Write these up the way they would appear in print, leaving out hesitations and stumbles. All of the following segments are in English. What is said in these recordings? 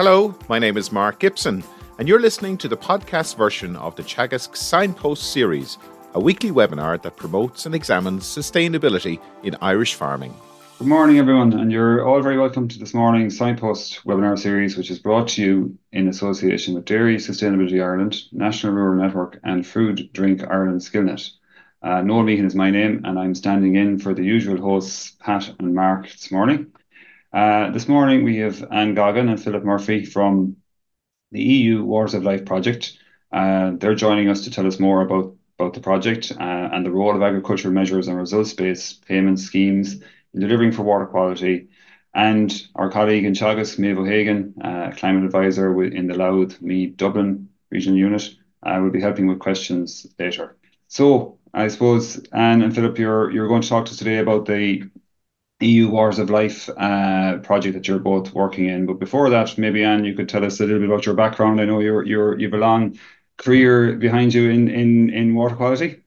Hello, my name is Mark Gibson, and you're listening to the podcast version of the Teagasc Signpost Series, a weekly webinar that promotes and examines sustainability in Irish farming. Good morning, everyone, and you're all very welcome to this morning's Signpost webinar series, which is brought to you in association with Dairy Sustainability Ireland, National Rural Network, and Food Drink Ireland Skillnet. Noel Meehan is my name, and I'm standing in for the usual hosts, Pat and Mark, this morning. This morning we have Anne Goggin and Philip Murphy from the EU Waters of Life Project. They're joining us to tell us more about the project and the role of agricultural measures and results-based payment schemes in delivering for water quality. And our colleague in Teagasc, Méabh O'Hagan, climate advisor in the Louth, Meath, Dublin regional unit, will be helping with questions later. So I suppose, Anne and Philip, you're going to talk to us today about the EU Waters of Life project that you're both working in. But before that, maybe Anne, you could tell us a little bit about your background. I know you've a long career behind you in water quality.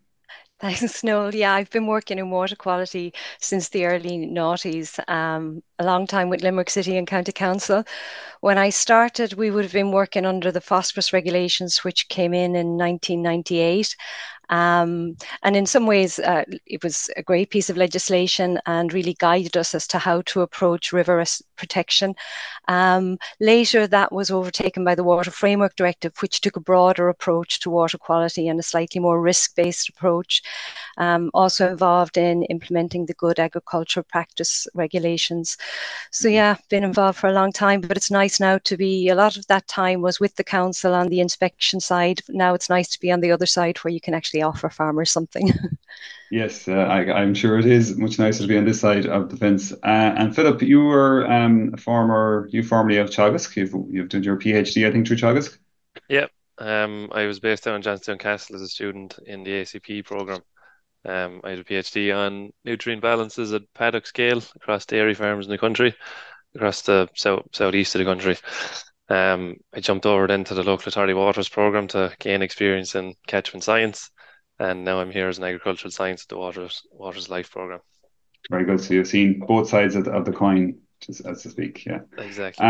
Thanks, Noel. Yeah, I've been working in water quality since the early noughties, a long time with Limerick City and County Council. When I started, we would have been working under the phosphorus regulations, which came in 1998. And in some ways, it was a great piece of legislation and really guided us as to how to approach river protection. Later, that was overtaken by the Water Framework Directive, which took a broader approach to water quality and a slightly more risk-based approach, also involved in implementing the Good Agricultural Practice regulations. So yeah, been involved for a long time, but it's nice now to be, a lot of that time was with the council on the inspection side. Now it's nice to be on the other side where you can actually offer farmers something. Yes, I'm sure it is much nicer to be on this side of the fence. And Philip, you were formerly of Teagasc. You've done your PhD, I think, through Teagasc. Yeah, I was based down in Johnstown Castle as a student in the ACP program. I had a PhD on nutrient balances at paddock scale across dairy farms in the country, across the southeast of the country. I jumped over then to the Local Authority Waters programme to gain experience in catchment science, and now I'm here as an agricultural science at the Waters Life programme. Very good. So you've seen both sides of the coin, just as to speak. Yeah, exactly.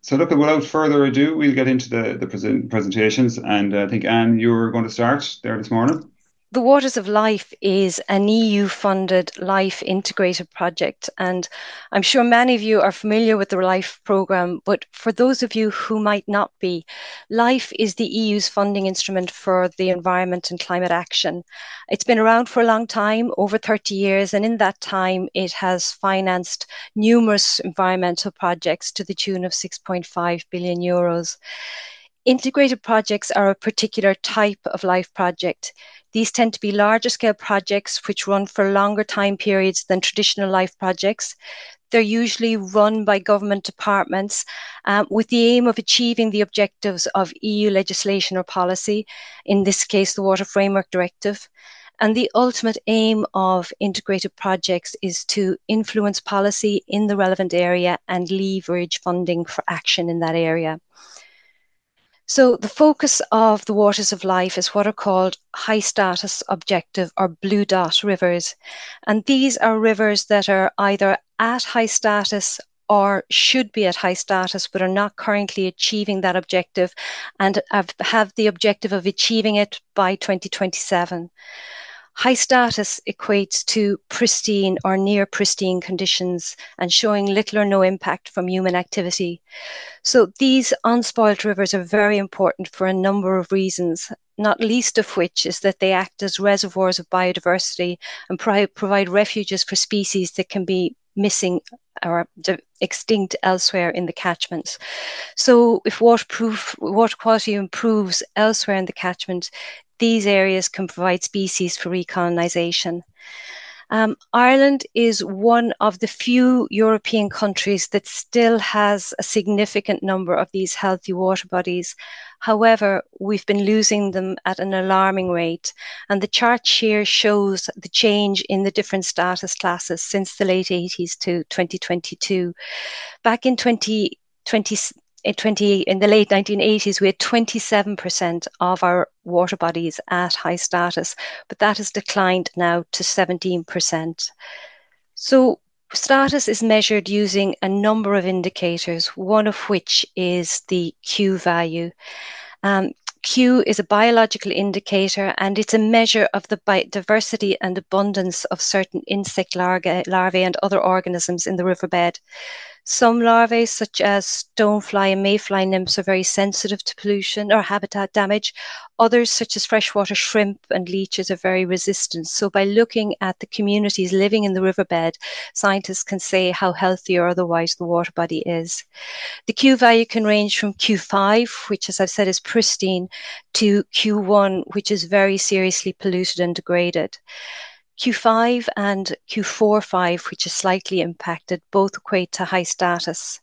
So look, without further ado, we'll get into the presentations, and I think, Anne, you were going to start there this morning. The Waters of Life is an EU-funded LIFE integrated project, and I'm sure many of you are familiar with the LIFE programme, but for those of you who might not be, LIFE is the EU's funding instrument for the environment and climate action. It's been around for a long time, over 30 years, and in that time it has financed numerous environmental projects to the tune of €6.5 billion. Integrated projects are a particular type of LIFE project. These tend to be larger scale projects which run for longer time periods than traditional LIFE projects. They're usually run by government departments with the aim of achieving the objectives of EU legislation or policy, in this case the Water Framework Directive. And the ultimate aim of integrated projects is to influence policy in the relevant area and leverage funding for action in that area. So the focus of the Waters of Life is what are called high status objective or blue dot rivers. And these are rivers that are either at high status or should be at high status but are not currently achieving that objective and have the objective of achieving it by 2027. High status equates to pristine or near pristine conditions and showing little or no impact from human activity. So these unspoilt rivers are very important for a number of reasons, not least of which is that they act as reservoirs of biodiversity and provide refuges for species that can be missing or extinct elsewhere in the catchments. So if water quality improves elsewhere in the catchment, these areas can provide species for recolonisation. Ireland is one of the few European countries that still has a significant number of these healthy water bodies. However, we've been losing them at an alarming rate. And the chart here shows the change in the different status classes since the late 80s to 2022. Back in 2020, in the late 1980s, we had 27% of our water bodies at high status, but that has declined now to 17%. So Status is measured using a number of indicators, one of which is the Q value. Q is a biological indicator, and it's a measure of the biodiversity and abundance of certain insect larvae and other organisms in the riverbed. Some larvae, such as stonefly and mayfly nymphs, are very sensitive to pollution or habitat damage. Others, such as freshwater shrimp and leeches, are very resistant. So by looking at the communities living in the riverbed, scientists can say how healthy or otherwise the water body is. The Q value can range from Q5, which, as I've said, is pristine, to Q1, which is very seriously polluted and degraded. Q5 and Q4-5, which is slightly impacted, both equate to high status.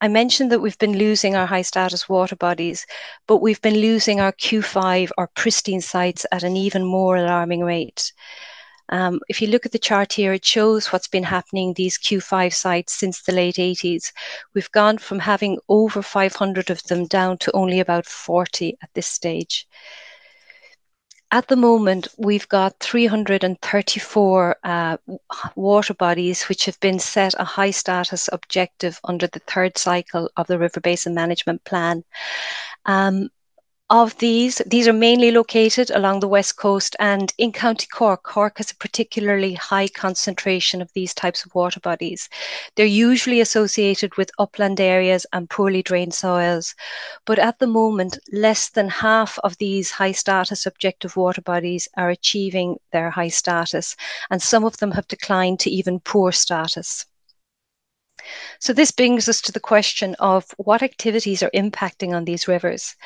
I mentioned that we've been losing our high status water bodies, but we've been losing our Q5 or pristine sites at an even more alarming rate. If you look at the chart here, it shows what's been happening, these Q5 sites, since the late 80s. We've gone from having over 500 of them down to only about 40 at this stage. At the moment, we've got 334 water bodies which have been set a high status objective under the third cycle of the River Basin Management Plan. Of these are mainly located along the west coast and in County Cork. Cork has a particularly high concentration of these types of water bodies. They're usually associated with upland areas and poorly drained soils. But at the moment, less than half of these high status objective water bodies are achieving their high status, and some of them have declined to even poor status. So this brings us to the question of what activities are impacting on these rivers.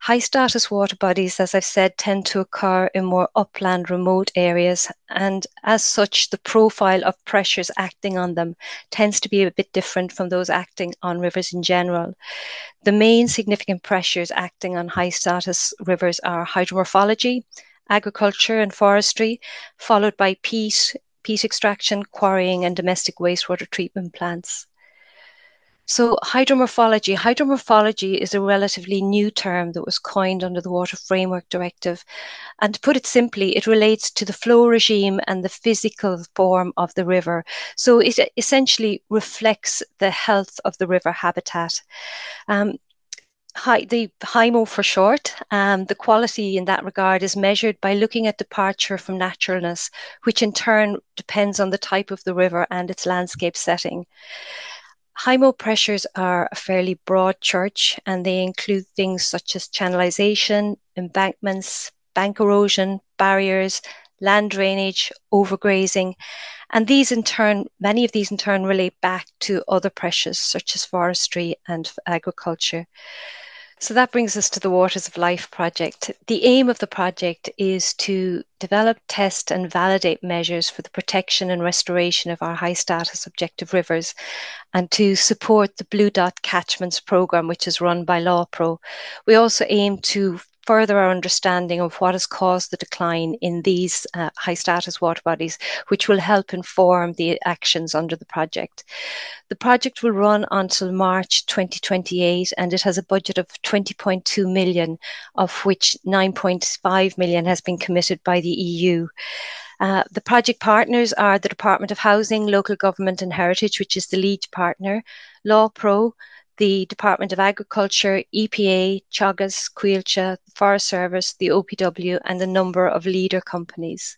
High status water bodies, as I've said, tend to occur in more upland, remote areas, and as such, the profile of pressures acting on them tends to be a bit different from those acting on rivers in general. The main significant pressures acting on high status rivers are hydromorphology, agriculture and forestry, followed by peat extraction, quarrying, and domestic wastewater treatment plants. So hydromorphology. Hydromorphology is a relatively new term that was coined under the Water Framework Directive. And to put it simply, it relates to the flow regime and the physical form of the river. So it essentially reflects the health of the river habitat. The HIMO for short, the quality in that regard is measured by looking at departure from naturalness, which in turn depends on the type of the river and its landscape setting. HIMO pressures are a fairly broad church, and they include things such as channelization, embankments, bank erosion, barriers, land drainage, overgrazing, and these in turn, many of these in turn relate back to other pressures such as forestry and agriculture. So that brings us to the Waters of Life project. The aim of the project is to develop, test and validate measures for the protection and restoration of our high status objective rivers, and to support the Blue Dot Catchments program, which is run by LawPro. We also aim to further our understanding of what has caused the decline in these high status water bodies, which will help inform the actions under the project. The project will run until March 2028, and it has a budget of 20.2 million, of which 9.5 million has been committed by the EU. The project partners are the Department of Housing, Local Government and Heritage, which is the lead partner, LawPro, the Department of Agriculture, EPA, Teagasc, Coillte, the Forest Service, the OPW, and a number of leader companies.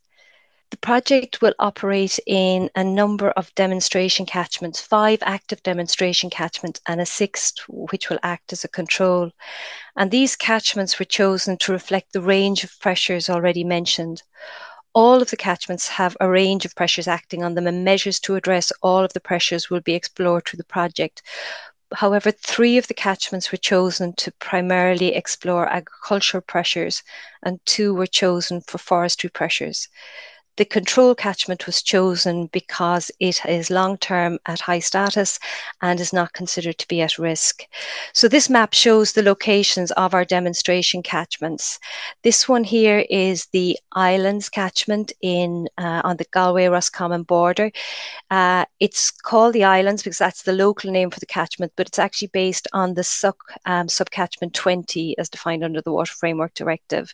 The project will operate in a number of demonstration catchments, 5 active demonstration catchments and a 6th which will act as a control. And these catchments were chosen to reflect the range of pressures already mentioned. All of the catchments have a range of pressures acting on them, and measures to address all of the pressures will be explored through the project. However, 3 of the catchments were chosen to primarily explore agricultural pressures, and 2 were chosen for forestry pressures. The control catchment was chosen because it is long-term at high status and is not considered to be at risk. So this map shows the locations of our demonstration catchments. This one here is the Islands catchment in on the Galway-Roscommon border. It's called the Islands because that's the local name for the catchment, but it's actually based on the subcatchment 20 as defined under the Water Framework Directive.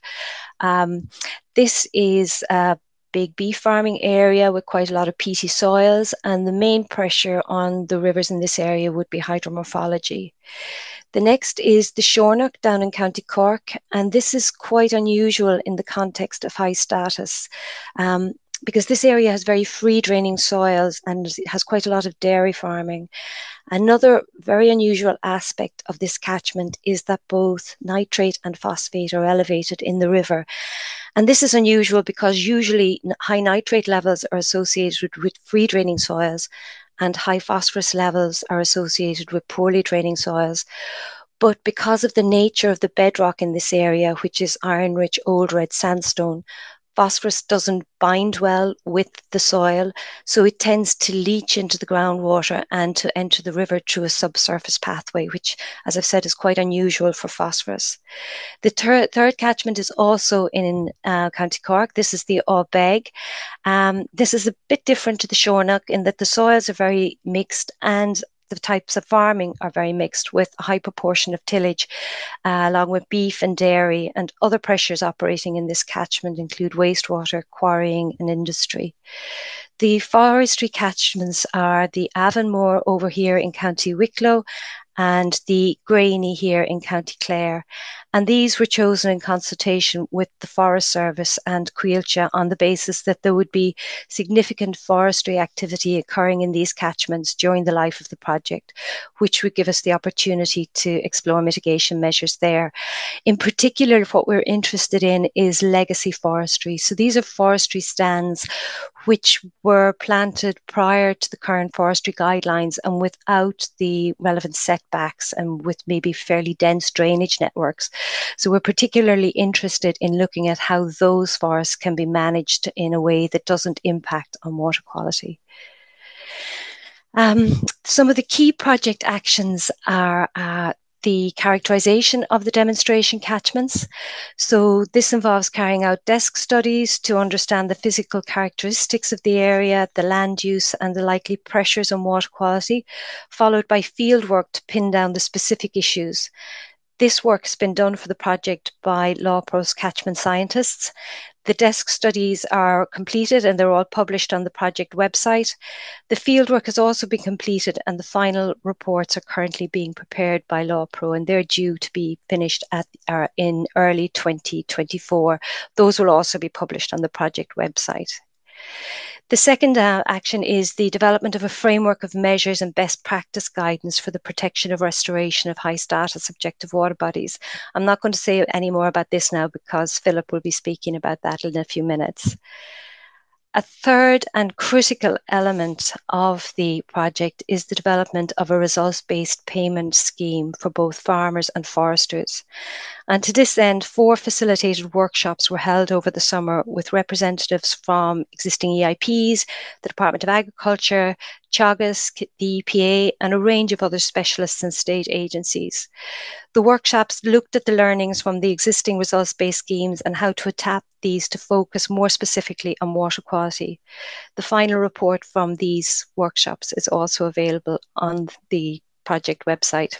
This is big beef farming area with quite a lot of peaty soils, and the main pressure on the rivers in this area would be hydromorphology. The next is the Shornock down in County Cork, and this is quite unusual in the context of high status, because this area has very free draining soils and has quite a lot of dairy farming. Another very unusual aspect of this catchment is that both nitrate and phosphate are elevated in the river. And this is unusual because usually high nitrate levels are associated with free draining soils and high phosphorus levels are associated with poorly draining soils. But because of the nature of the bedrock in this area, which is iron-rich old red sandstone, phosphorus doesn't bind well with the soil, so it tends to leach into the groundwater and to enter the river through a subsurface pathway, which, as I've said, is quite unusual for phosphorus. The third catchment is also in County Cork. This is the Aubeg. This is a bit different to the Shornock in that the soils are very mixed and the types of farming are very mixed, with a high proportion of tillage along with beef and dairy, and other pressures operating in this catchment include wastewater, quarrying and industry. The forestry catchments are the Avonmore over here in County Wicklow and the Graney here in County Clare. And these were chosen in consultation with the Forest Service and Coillte on the basis that there would be significant forestry activity occurring in these catchments during the life of the project, which would give us the opportunity to explore mitigation measures there. In particular, what we're interested in is legacy forestry. So these are forestry stands which were planted prior to the current forestry guidelines and without the relevant setbacks and with maybe fairly dense drainage networks. So we're particularly interested in looking at how those forests can be managed in a way that doesn't impact on water quality. Some of the key project actions are the characterisation of the demonstration catchments. So this involves carrying out desk studies to understand the physical characteristics of the area, the land use and the likely pressures on water quality, followed by field work to pin down the specific issues. This work's been done for the project by LawPro's catchment scientists. The desk studies are completed and they're all published on the project website. The fieldwork has also been completed and the final reports are currently being prepared by LawPro, and they're due to be finished in early 2024. Those will also be published on the project website. The second action is the development of a framework of measures and best practice guidance for the protection of restoration of high status objective water bodies. I'm not going to say any more about this now because Philip will be speaking about that in a few minutes. A third and critical element of the project is the development of a results-based payment scheme for both farmers and foresters. And to this end, 4 facilitated workshops were held over the summer with representatives from existing EIPs, the Department of Agriculture, Teagasc, the EPA, and a range of other specialists and state agencies. The workshops looked at the learnings from the existing results-based schemes and how to adapt these to focus more specifically on water quality. The final report from these workshops is also available on the project website.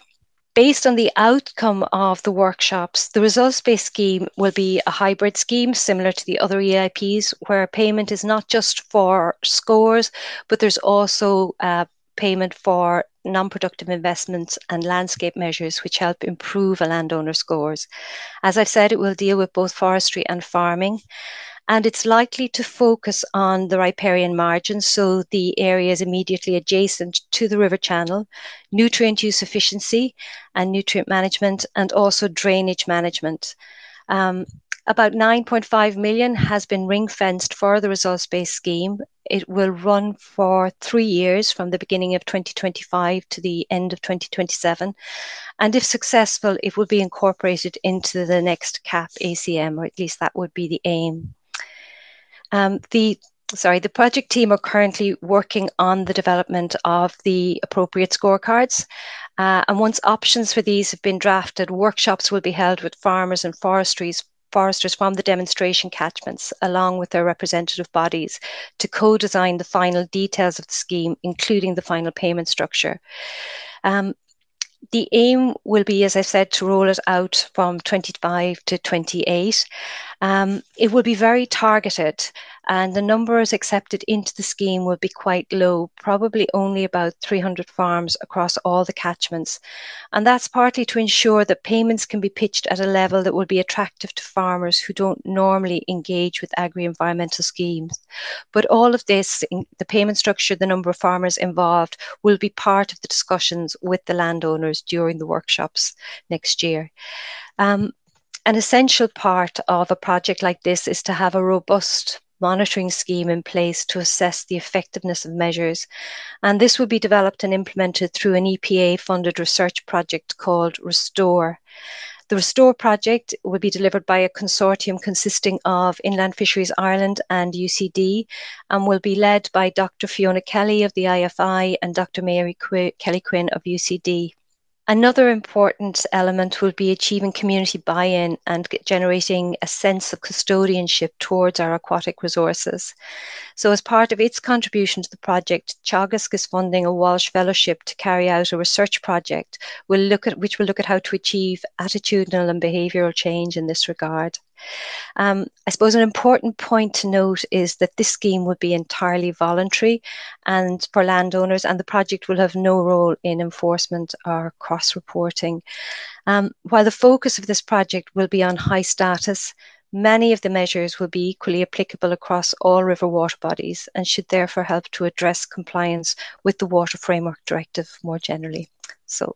Based on the outcome of the workshops, the results-based scheme will be a hybrid scheme similar to the other EIPs, where payment is not just for scores, but there's also payment for non-productive investments and landscape measures which help improve a landowner's scores. As I've said, it will deal with both forestry and farming. And it's likely to focus on the riparian margin, so the areas immediately adjacent to the river channel, nutrient use efficiency and nutrient management, and also drainage management. About 9.5 million has been ring-fenced for the results-based scheme. It will run for 3 years from the beginning of 2025 to the end of 2027. And if successful, it will be incorporated into the next CAP ACM, or at least that would be the aim. The project team are currently working on the development of the appropriate scorecards. And once options for these have been drafted, workshops will be held with farmers and foresters from the demonstration catchments, along with their representative bodies, to co-design the final details of the scheme, including the final payment structure. The aim will be, as I said, to roll it out from 25 to 28. It will be very targeted, and the numbers accepted into the scheme will be quite low, probably only about 300 farms across all the catchments. And that's partly to ensure that payments can be pitched at a level that will be attractive to farmers who don't normally engage with agri-environmental schemes. But all of this, the payment structure, the number of farmers involved, will be part of the discussions with the landowners during the workshops next year. An essential part of a project like this is to have a robust monitoring scheme in place to assess the effectiveness of measures. And this will be developed and implemented through an EPA-funded research project called Restore. The Restore project will be delivered by a consortium consisting of Inland Fisheries Ireland and UCD, and will be led by Dr. Fiona Kelly of the IFI and Dr. Mary Kelly-Quinn of UCD. Another important element will be achieving community buy-in and generating a sense of custodianship towards our aquatic resources. So as part of its contribution to the project, Teagasc is funding a Walsh Fellowship to carry out a research project which will look at how to achieve attitudinal and behavioural change in this regard. I suppose an important point to note is that this scheme will be entirely voluntary and for landowners, and the project will have no role in enforcement or cross-reporting. While the focus of this project will be on high status, many of the measures will be equally applicable across all river water bodies and should therefore help to address compliance with the Water Framework Directive more generally. So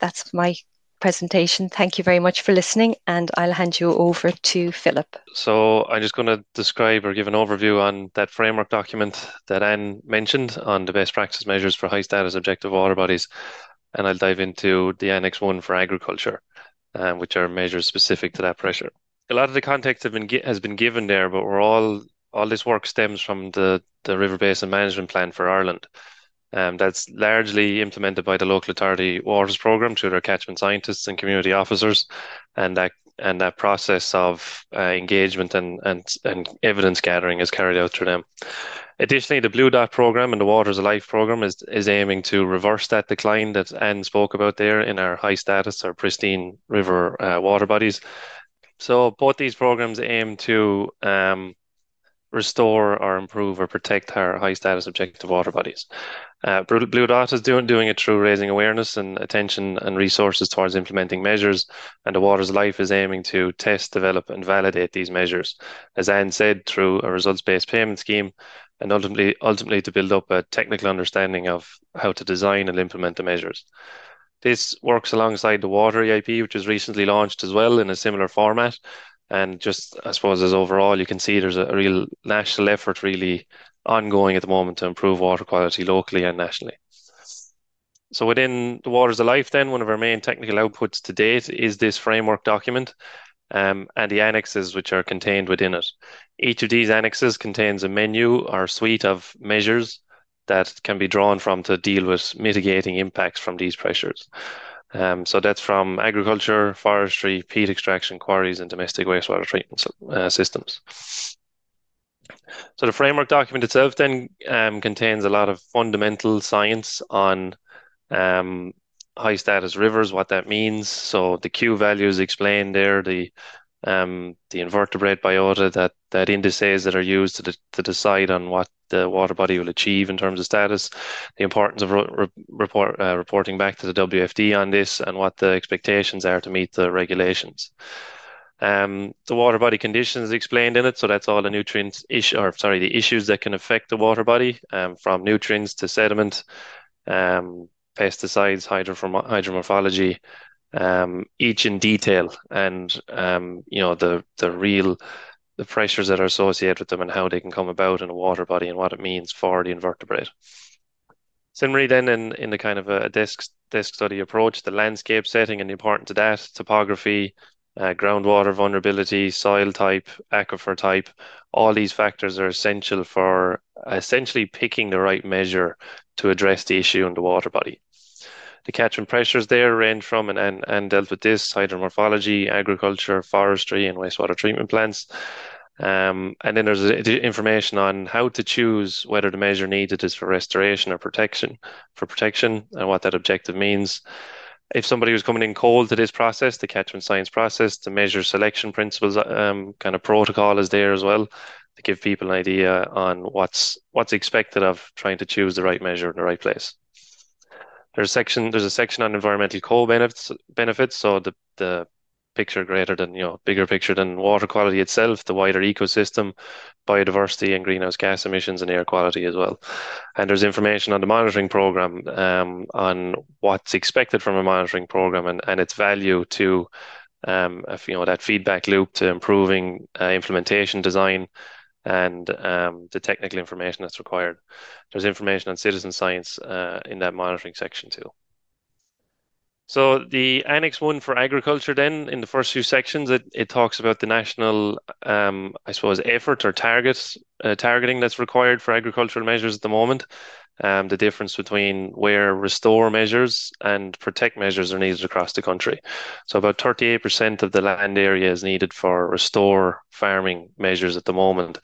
that's my presentation. Thank you very much for listening, and I'll hand you over to Philip. So I'm just going to describe or give an overview on that framework document that Anne mentioned on the best practice measures for high status objective water bodies, and I'll dive into the Annex 1 for agriculture, which are measures specific to that pressure. A lot of the context has been given there, but all this work stems from the River Basin Management Plan for Ireland. That's largely implemented by the local authority waters programme through their catchment scientists and community officers, and that process of engagement and evidence gathering is carried out through them. Additionally, the Blue Dot programme and the Waters of Life programme is aiming to reverse that decline that Anne spoke about there in our high status or pristine river water bodies. So both these programmes aim to restore or improve or protect our high status objective water bodies. Blue Dot is doing it through raising awareness and attention and resources towards implementing measures, and the Waters of Life is aiming to test, develop and validate these measures, as Anne said, through a results-based payment scheme, and ultimately to build up a technical understanding of how to design and implement the measures. This works alongside the Water EIP, which was recently launched as well in a similar format. And just, I suppose, as overall, you can see there's a real national effort really ongoing at the moment to improve water quality locally and nationally. So within the Waters of Life then, one of our main technical outputs to date is this framework document and the annexes which are contained within it. Each of these annexes contains a menu or suite of measures that can be drawn from to deal with mitigating impacts from these pressures. So that's from agriculture, forestry, peat extraction, quarries, and domestic wastewater treatment systems. So the framework document itself then contains a lot of fundamental science on high status rivers, what that means. So the Q values explained there, the invertebrate biota, that indices that are used to decide on what the water body will achieve in terms of status, the importance of reporting back to the WFD on this, and what the expectations are to meet the regulations. The water body conditions explained in it, so that's all the nutrients the issues that can affect the water body, from nutrients to sediment, pesticides, hydromorphology. Each in detail, and the pressures that are associated with them and how they can come about in a water body and what it means for the invertebrate. Similarly then, in the kind of a desk study approach, the landscape setting and the importance of that, topography, groundwater vulnerability, soil type, aquifer type, all these factors are essential for essentially picking the right measure to address the issue in the water body. The catchment pressures there range from and dealt with this hydromorphology, agriculture, forestry, and wastewater treatment plants. And then there's information on how to choose whether the measure needed is for restoration or protection, and what that objective means. if somebody was coming in cold to this process, the catchment science process, the measure selection principles kind of protocol is there as well to give people an idea on what's expected of trying to choose the right measure in the right place. There's a section on environmental co-benefits, so the picture greater than, bigger picture than water quality itself, the wider ecosystem, biodiversity and greenhouse gas emissions and air quality as well. And there's information on the monitoring program, on what's expected from a monitoring program and its value to, that feedback loop to improving implementation design and the technical information that's required. There's information on citizen science in that monitoring section too. So the Annex 1 for agriculture then, in the first few sections, it talks about the national, effort or targeting that's required for agricultural measures at the moment. The difference between where restore measures and protect measures are needed across the country. So about 38% of the land area is needed for restore farming measures at the moment.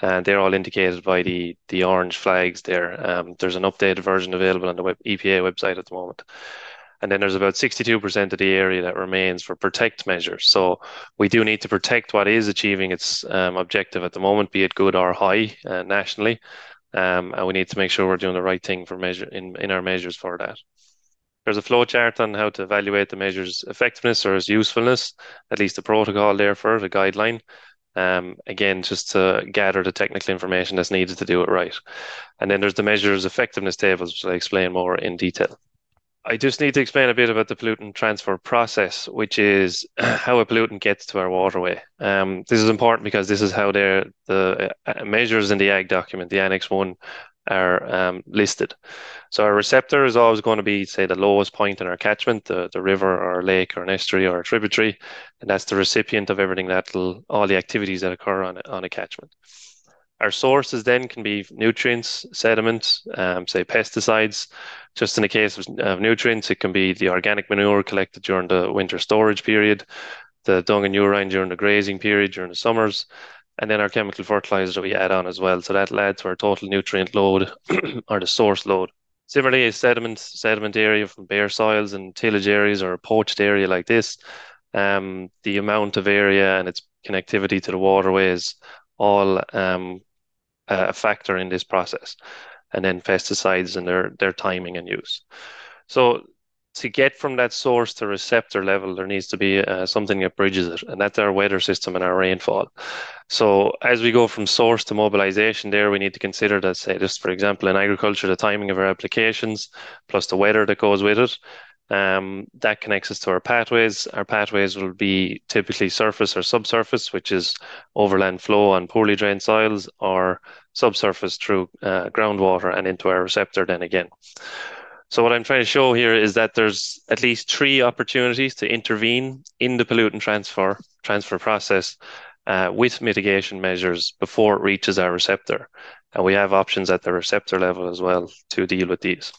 And they're all indicated by the orange flags there. There's an updated version available on the EPA website at the moment. And then there's about 62% of the area that remains for protect measures. So we do need to protect what is achieving its objective at the moment, be it good or high nationally. And we need to make sure we're doing the right thing for measure in our measures for that. There's a flow chart on how to evaluate the measure's effectiveness or its usefulness, at least the protocol there for the guideline. Again, just to gather the technical information that's needed to do it right. And then there's the measures effectiveness tables, which I'll explain more in detail. I just need to explain a bit about the pollutant transfer process, which is how a pollutant gets to our waterway. This is important because this is how the measures in the Ag document, the Annex 1, are listed. So our receptor is always going to be, say, the lowest point in our catchment, the river or a lake or an estuary or a tributary, and that's the recipient of everything all the activities that occur on a catchment. Our sources then can be nutrients, sediments, say pesticides. Just in the case of nutrients, it can be the organic manure collected during the winter storage period, the dung and urine during the grazing period during the summers, and then our chemical fertilizer that we add on as well. So that adds to our total nutrient load or the source load. Similarly, a sediment area from bare soils and tillage areas or a poached area like this, the amount of area and its connectivity to the waterways all a factor in this process, and then pesticides and their timing and use. So to get from that source to receptor level, there needs to be something that bridges it, and that's our weather system and our rainfall. So as we go from source to mobilization there, we need to consider that, say, just for example, in agriculture, the timing of our applications, plus the weather that goes with it, that connects us to our pathways. Our pathways will be typically surface or subsurface, which is overland flow on poorly drained soils, or subsurface through groundwater and into our receptor then again. So what I'm trying to show here is that there's at least three opportunities to intervene in the pollutant transfer process with mitigation measures before it reaches our receptor. And we have options at the receptor level as well to deal with these.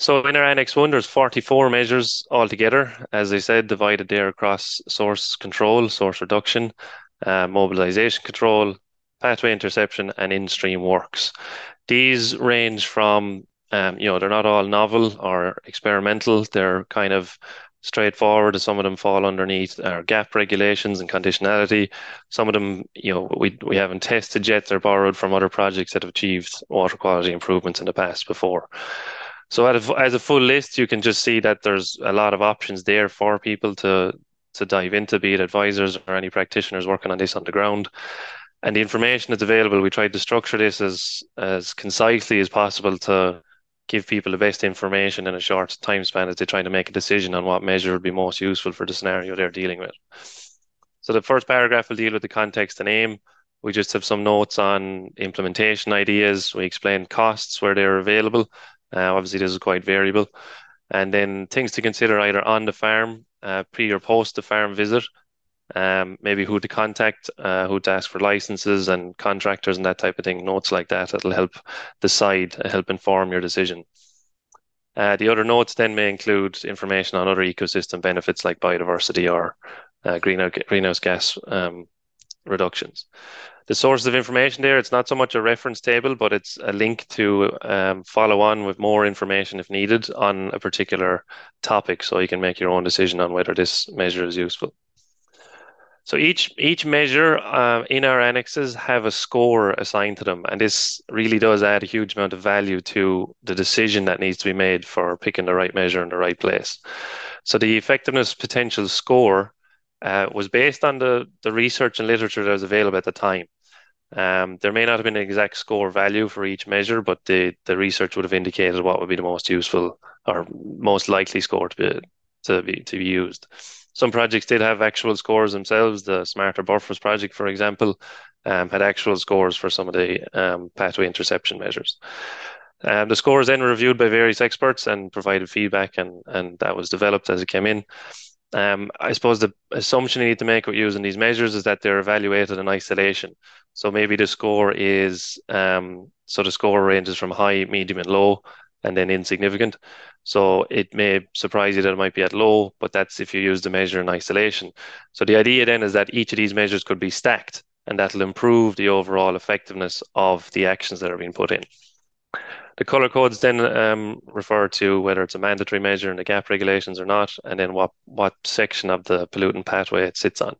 So in our Annex 1, there's 44 measures altogether, as I said, divided there across source control, source reduction, mobilization control, pathway interception, and in-stream works. These range from, they're not all novel or experimental. They're kind of straightforward. Some of them fall underneath our gap regulations and conditionality. Some of them, we haven't tested yet. They're borrowed from other projects that have achieved water quality improvements in the past before. So as a full list, you can just see that there's a lot of options there for people to dive into, be it advisors or any practitioners working on this on the ground. And the information that's available, we tried to structure this as concisely as possible to give people the best information in a short time span as they're trying to make a decision on what measure would be most useful for the scenario they're dealing with. So the first paragraph will deal with the context and aim. We just have some notes on implementation ideas. We explain costs where they're available. Obviously, this is quite variable. And then things to consider either on the farm, pre or post the farm visit, maybe who to contact, who to ask for licenses and contractors and that type of thing, notes like that. That'll help decide, help inform your decision. The other notes then may include information on other ecosystem benefits like biodiversity or greenhouse gas reductions. The source of information there, it's not so much a reference table, but it's a link to follow on with more information if needed on a particular topic, so you can make your own decision on whether this measure is useful. So each measure in our annexes have a score assigned to them, and this really does add a huge amount of value to the decision that needs to be made for picking the right measure in the right place. So the effectiveness potential score was based on the research and literature that was available at the time. There may not have been an exact score value for each measure, but the research would have indicated what would be the most useful or most likely score to be used. Some projects did have actual scores themselves. The Smarter Buffers project, for example, had actual scores for some of the pathway interception measures. The score was then reviewed by various experts and provided feedback, and that was developed as it came in. I suppose the assumption you need to make with using these measures is that they're evaluated in isolation. So maybe the score is, so the score ranges from high, medium, and low, and then insignificant. So it may surprise you that it might be at low, but that's if you use the measure in isolation. So the idea then is that each of these measures could be stacked, and that'll improve the overall effectiveness of the actions that are being put in. The colour codes then refer to whether it's a mandatory measure in the GAP regulations or not, and then what section of the pollutant pathway it sits on.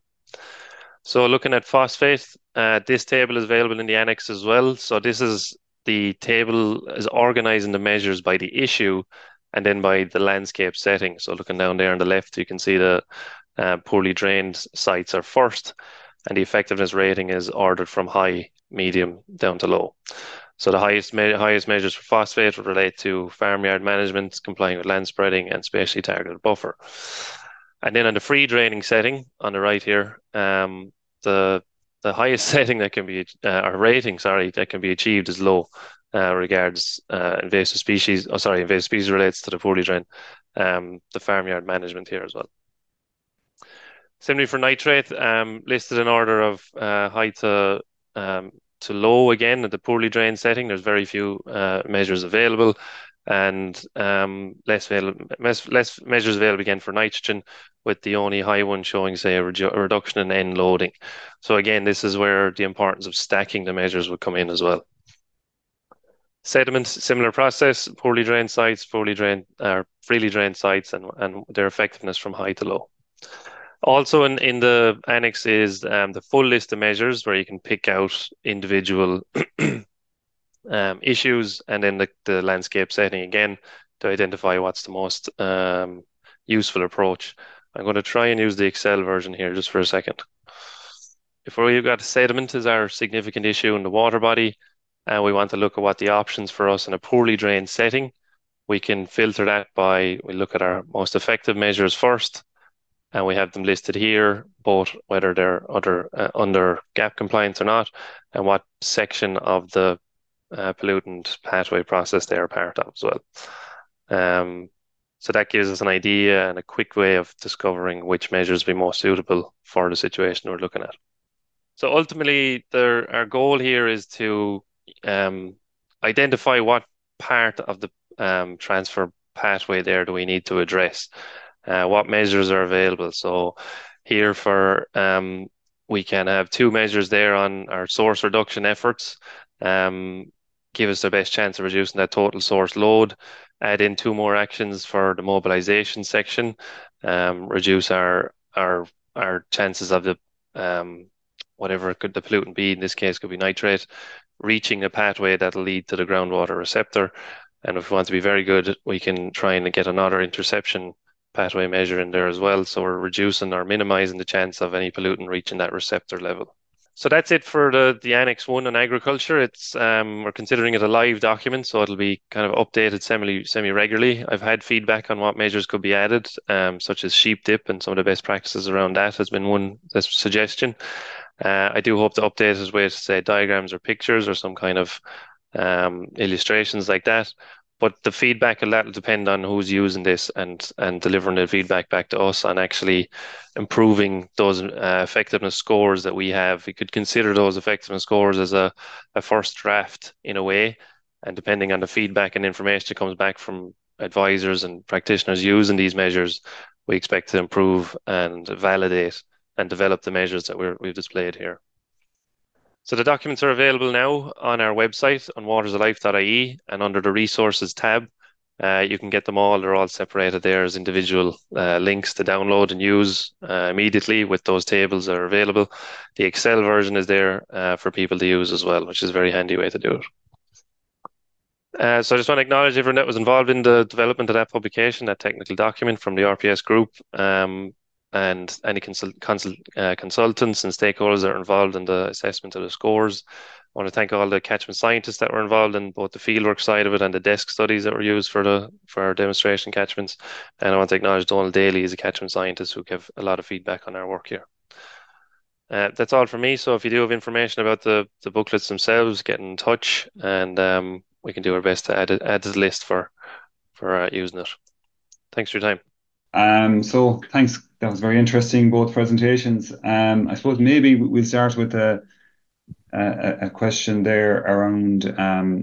So looking at phosphate, this table is available in the annex as well. So this is the table is organising the measures by the issue and then by the landscape setting. So looking down there on the left, you can see the poorly drained sites are first, and the effectiveness rating is ordered from high, medium, down to low. So the highest measures for phosphate would relate to farmyard management, complying with land spreading, and spatially targeted buffer. And then on the free draining setting on the right here, the highest setting that can be rating that can be achieved is low, regards invasive species. Oh, sorry, invasive species relates to the poorly drained, the farmyard management here as well. Similarly for nitrate, listed in order of high to low again at the poorly drained setting. There's very few measures available, and less measures available again for nitrogen, with the only high one showing, say, a reduction in end loading. So again, this is where the importance of stacking the measures would come in as well. Sediments, similar process, poorly drained sites, freely drained sites, and their effectiveness from high to low. Also in the annex is the full list of measures where you can pick out individual issues, and then the landscape setting again to identify what's the most useful approach. I'm going to try and use the Excel version here just for a second. Before we've got sediment is our significant issue in the water body, and we want to look at what the options for us in a poorly drained setting. We can filter that by, we look at our most effective measures first, and we have them listed here, both whether they're under GAP compliance or not, and what section of the pollutant pathway process they are part of as well. So that gives us an idea and a quick way of discovering which measures be most suitable for the situation we're looking at. So ultimately, our goal here is to identify what part of the transfer pathway there do we need to address. What measures are available? So here for we can have two measures there on our source reduction efforts, give us the best chance of reducing that total source load, add in two more actions for the mobilization section, reduce our chances of the whatever could the pollutant be, in this case could be nitrate, reaching the pathway that'll lead to the groundwater receptor. And if we want to be very good, we can try and get another interception pathway measure in there as well. So we're reducing or minimizing the chance of any pollutant reaching that receptor level. So that's it for the Annex 1 on agriculture. It's we're considering it a live document, so it'll be kind of updated semi-regularly. I've had feedback on what measures could be added, such as sheep dip, and some of the best practices around that has been one suggestion. I do hope to update it with, say, diagrams or pictures or some kind of illustrations like that. But the feedback of that will depend on who's using this and delivering the feedback back to us on actually improving those effectiveness scores that we have. We could consider those effectiveness scores as a first draft in a way, and depending on the feedback and information that comes back from advisors and practitioners using these measures, we expect to improve and validate and develop the measures that we've displayed here. So the documents are available now on our website on watersoflife.ie, and under the resources tab, you can get them all. They're all separated there as individual links to download and use immediately with those tables that are available. The Excel version is there for people to use as well, which is a very handy way to do it. So I just want to acknowledge everyone that was involved in the development of that publication, that technical document from the RPS group, and any consultants and stakeholders that are involved in the assessment of the scores. I want to thank all the catchment scientists that were involved in both the fieldwork side of it and the desk studies that were used for our demonstration catchments. And I want to acknowledge Donald Daly as a catchment scientist who gave a lot of feedback on our work here. That's all for me. So if you do have information about the booklets themselves, get in touch, and we can do our best to add to the list for using it. Thanks for your time. So thanks. That was very interesting, both presentations. I suppose maybe we'll start with a question there around,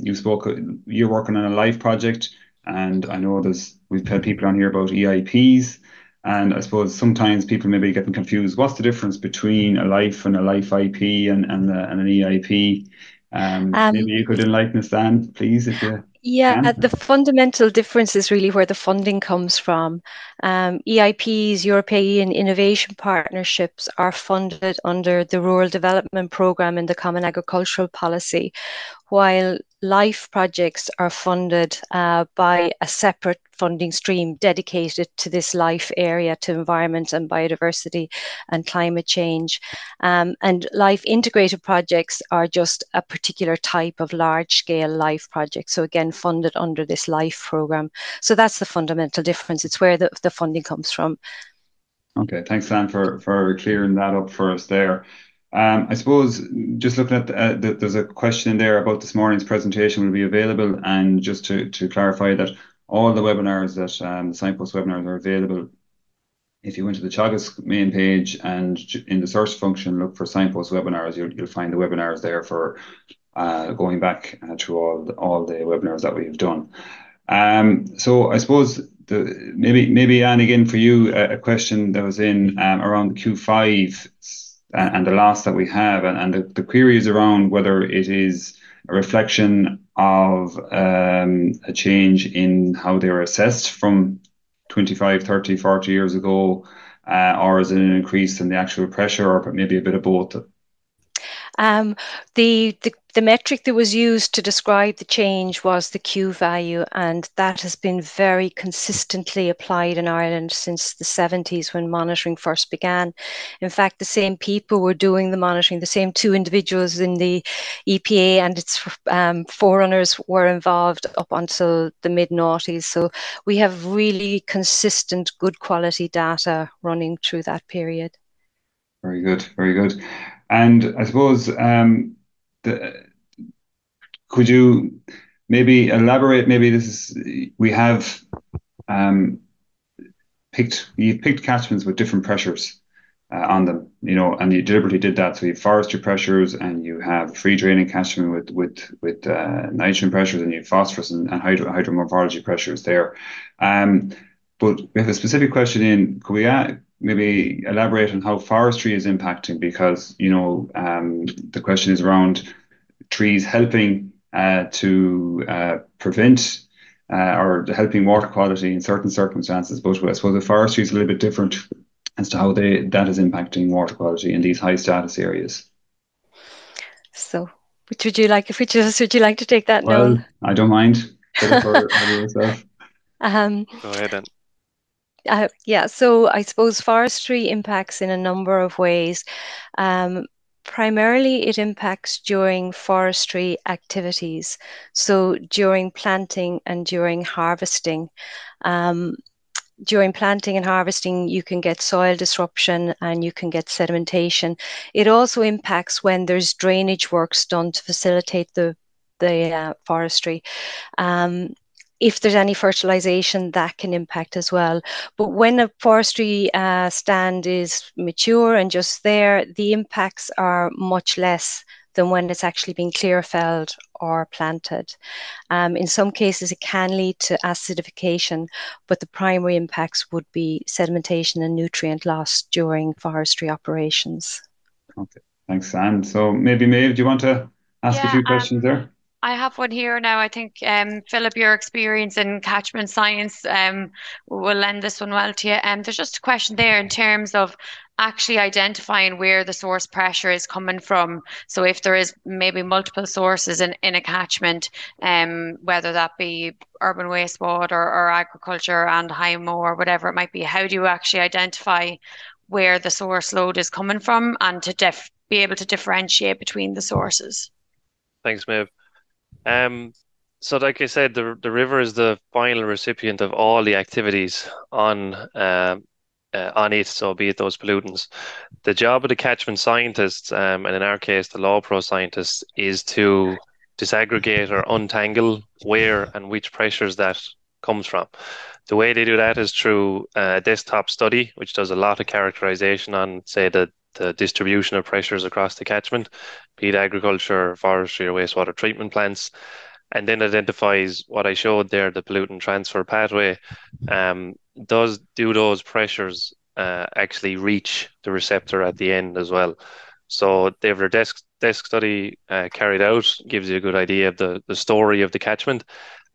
you're working on a LIFE project, and I know we've had people on here about EIPs, and I suppose sometimes people maybe get them confused. What's the difference between a LIFE and a LIFE IP and an EIP? Maybe you could enlighten us, Anne, please, if you... Yeah, the fundamental difference is really where the funding comes from. EIPs, European Innovation Partnerships, are funded under the Rural Development Programme and the Common Agricultural Policy, while LIFE projects are funded by a separate funding stream dedicated to this LIFE area, to environment and biodiversity and climate change. And LIFE integrated projects are just a particular type of large-scale LIFE project. So again, funded under this LIFE programme. So that's the fundamental difference. It's where the funding comes from. Okay, thanks, Anne, for clearing that up for us there. I suppose just looking at there's a question in there about this morning's presentation will be available, and just to clarify that all the webinars that the Signpost webinars are available. If you went to the Teagasc main page and in the search function look for Signpost webinars, you'll find the webinars there for going back to all the webinars that we've done. So I suppose maybe Anne, again for you, a question that was in around the Q5. And the last that we have, and the query is around whether it is a reflection of a change in how they were assessed from 25, 30, 40 years ago, or is it an increase in the actual pressure, or maybe a bit of both? The metric that was used to describe the change was the Q value, and that has been very consistently applied in Ireland since the 70s when monitoring first began. In fact, the same people were doing the monitoring, the same two individuals in the EPA and its forerunners were involved up until the mid-noughties. So we have really consistent, good quality data running through that period. Very good, very good. And I suppose, could you maybe elaborate? Maybe you picked catchments with different pressures on them, and you deliberately did that. So you have forestry pressures, and you have free draining catchment with nitrogen pressures, and you have phosphorus and hydromorphology pressures there. But we have a specific question in. Could we maybe elaborate on how forestry is impacting, because the question is around trees helping to prevent or helping water quality in certain circumstances, but I suppose the forestry is a little bit different as to how that is impacting water quality in these high status areas. So which would you like to take that, Noel? I don't mind. Go ahead then. Yeah, so I suppose forestry impacts in a number of ways. Primarily, it impacts during forestry activities, so during planting and during harvesting. During planting and harvesting, you can get soil disruption and you can get sedimentation. It also impacts when there's drainage works done to facilitate the forestry. If there's any fertilization, that can impact as well. But when a forestry stand is mature and just there, the impacts are much less than when it's actually been clear felled or planted. In some cases, it can lead to acidification, but the primary impacts would be sedimentation and nutrient loss during forestry operations. Okay, thanks, Anne. So maybe, Méabh, do you want to ask a few questions there? I have one here now. I think, Philip, your experience in catchment science will lend this one well to you. There's just a question there in terms of actually identifying where the source pressure is coming from. So if there is maybe multiple sources in a catchment, whether that be urban wastewater or agriculture and IMO or whatever it might be, how do you actually identify where the source load is coming from and to be able to differentiate between the sources? Thanks, Méabh. So like I said, the river is the final recipient of all the activities on it, so be it those pollutants. The job of the catchment scientists, and in our case the LawPro scientists, is to disaggregate or untangle where and which pressures that comes from. The way they do that is through a desktop study, which does a lot of characterization on, say, the distribution of pressures across the catchment, be it agriculture, forestry or wastewater treatment plants, and then identifies what I showed there, the pollutant transfer pathway. Do those pressures actually reach the receptor at the end as well? So they have their desk study carried out, gives you a good idea of the story of the catchment.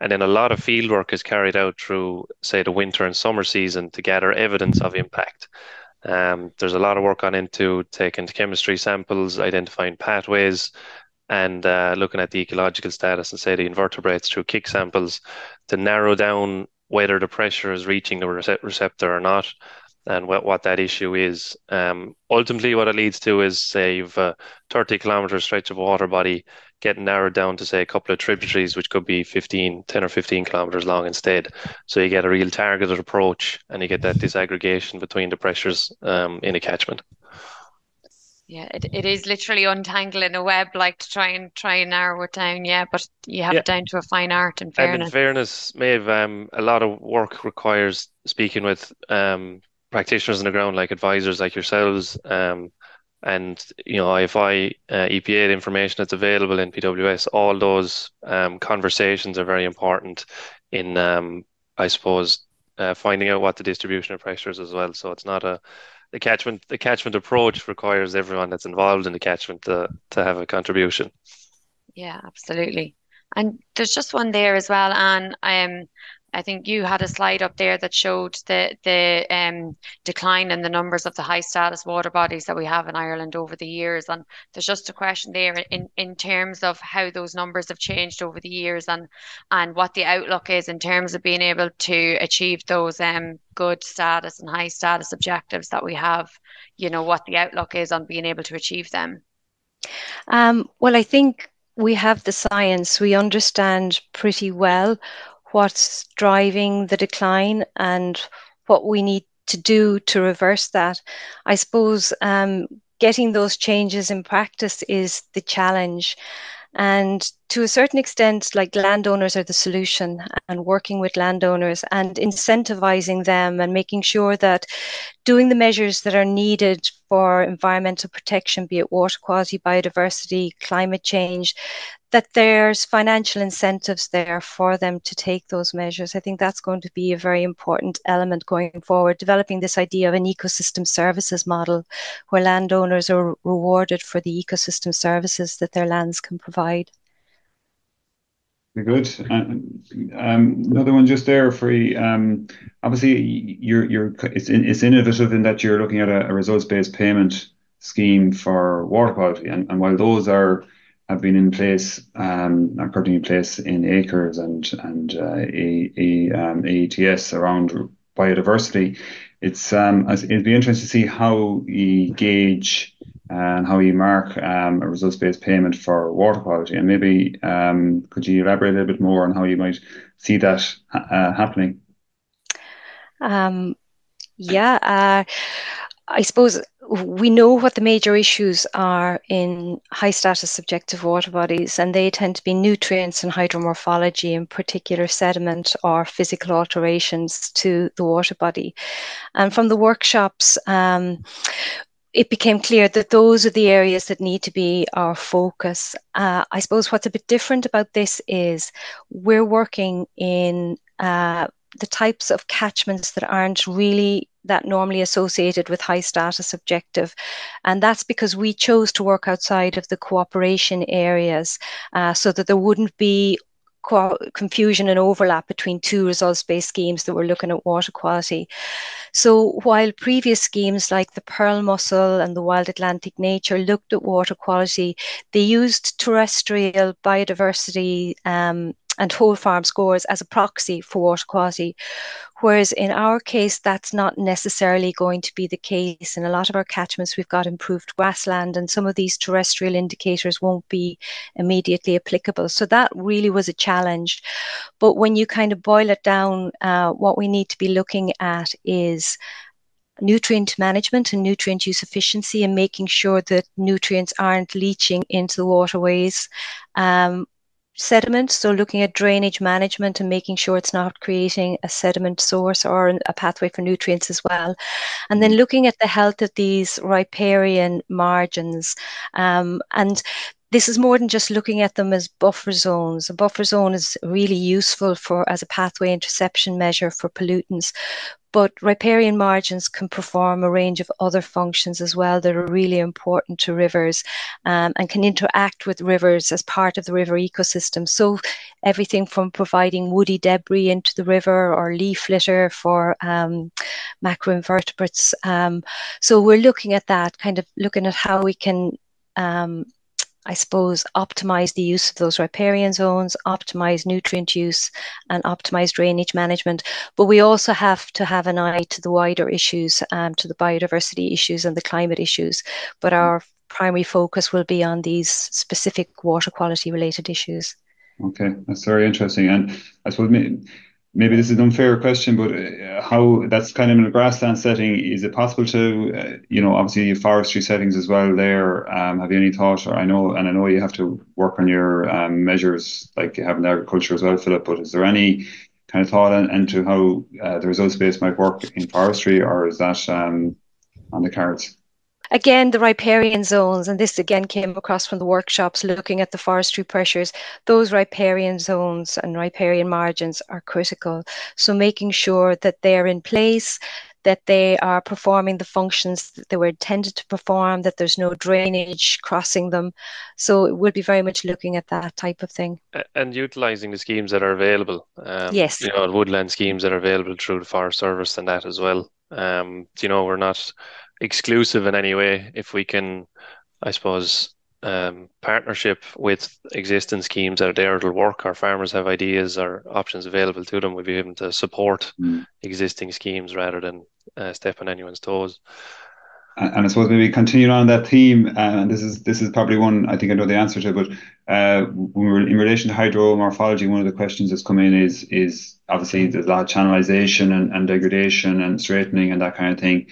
And then a lot of field work is carried out through, say, the winter and summer season to gather evidence of impact. There's a lot of work taking chemistry samples, identifying pathways, and looking at the ecological status and, say, the invertebrates through kick samples to narrow down whether the pressure is reaching the receptor or not and what that issue is. Ultimately, what it leads to is, say, you've a 30-kilometer stretch of a water body getting narrowed down to, say, a couple of tributaries, which could be 10 or 15 kilometers long instead. So you get a real targeted approach and you get that disaggregation between the pressures in a catchment. Yeah, it is literally untangling a web, like to try and narrow it down, but you have it down to a fine art, in fairness. And in fairness, Méabh, a lot of work requires speaking with practitioners on the ground, like advisors like yourselves, and, you know, IFI, EPA, the information that's available in PWS, all those conversations are very important in, finding out what the distribution of pressure is as well. So it's not the catchment approach requires everyone that's involved in the catchment to have a contribution. Yeah, absolutely. And there's just one there as well, Anne. I think you had a slide up there that showed the decline in the numbers of the high status water bodies that we have in Ireland over the years. And there's just a question there in terms of how those numbers have changed over the years and what the outlook is in terms of being able to achieve those good status and high status objectives that we have, you know, what the outlook is on being able to achieve them. Well, I think we have the science. We understand pretty well what's driving the decline and what we need to do to reverse that. I suppose getting those changes in practice is the challenge. And to a certain extent, like, landowners are the solution, and working with landowners and incentivizing them and making sure that doing the measures that are needed for environmental protection, be it water quality, biodiversity, climate change, that there's financial incentives there for them to take those measures. I think that's going to be a very important element going forward, developing this idea of an ecosystem services model where landowners are rewarded for the ecosystem services that their lands can provide. Good. Another one just there for you. Obviously, it's innovative in that you're looking at a results-based payment scheme for water quality, and while those have been in place, are currently in place in ACRES and AETS around biodiversity, it'd be interesting to see how you gauge and how you mark a results-based payment for water quality. And maybe could you elaborate a little bit more on how you might see that happening? I suppose we know what the major issues are in high-status subjective water bodies, and they tend to be nutrients and hydromorphology, in particular sediment or physical alterations to the water body. And from the workshops, it became clear that those are the areas that need to be our focus. I suppose what's a bit different about this is we're working in the types of catchments that aren't really that normally associated with high status objective. And that's because we chose to work outside of the cooperation areas so that there wouldn't be confusion and overlap between two results-based schemes that were looking at water quality. So while previous schemes like the Pearl Mussel and the Wild Atlantic Nature looked at water quality, they used terrestrial biodiversity and whole farm scores as a proxy for water quality. Whereas in our case, that's not necessarily going to be the case. In a lot of our catchments, we've got improved grassland, and some of these terrestrial indicators won't be immediately applicable. So that really was a challenge. But when you kind of boil it down, what we need to be looking at is nutrient management and nutrient use efficiency, and making sure that nutrients aren't leaching into the waterways. Sediment, so looking at drainage management and making sure it's not creating a sediment source or a pathway for nutrients as well. And then looking at the health of these riparian margins. And this is more than just looking at them as buffer zones. A buffer zone is really useful as a pathway interception measure for pollutants. But riparian margins can perform a range of other functions as well that are really important to rivers and can interact with rivers as part of the river ecosystem. So everything from providing woody debris into the river or leaf litter for macroinvertebrates. So we're looking at that, kind of looking at how we can I suppose, optimize the use of those riparian zones, optimize nutrient use and optimize drainage management. But we also have to have an eye to the wider issues, to the biodiversity issues and the climate issues. But our primary focus will be on these specific water quality related issues. Okay, that's very interesting. And I suppose maybe this is an unfair question, but how that's kind of in a grassland setting, is it possible to, obviously forestry settings as well there? Have you any thought, I know you have to work on your measures like you have in agriculture as well, Philip, but is there any kind of thought into how the results base might work in forestry, or is that on the cards? Again, the riparian zones, and this again came across from the workshops looking at the forestry pressures, those riparian zones and riparian margins are critical. So making sure that they're in place, that they are performing the functions that they were intended to perform, that there's no drainage crossing them. So we'll be very much looking at that type of thing. And utilising the schemes that are available. Yes. Woodland schemes that are available through the Forest Service and that as well. We're not exclusive in any way. If we can, I suppose, partnership with existing schemes out there that'll work, our farmers have ideas or options available to them, we'll be able to support existing schemes rather than step on anyone's toes. And I suppose maybe continuing on that theme, and this is probably one I think I know the answer to, but in relation to hydromorphology, one of the questions that's come in is obviously there's a lot of channelization and degradation and straightening and that kind of thing.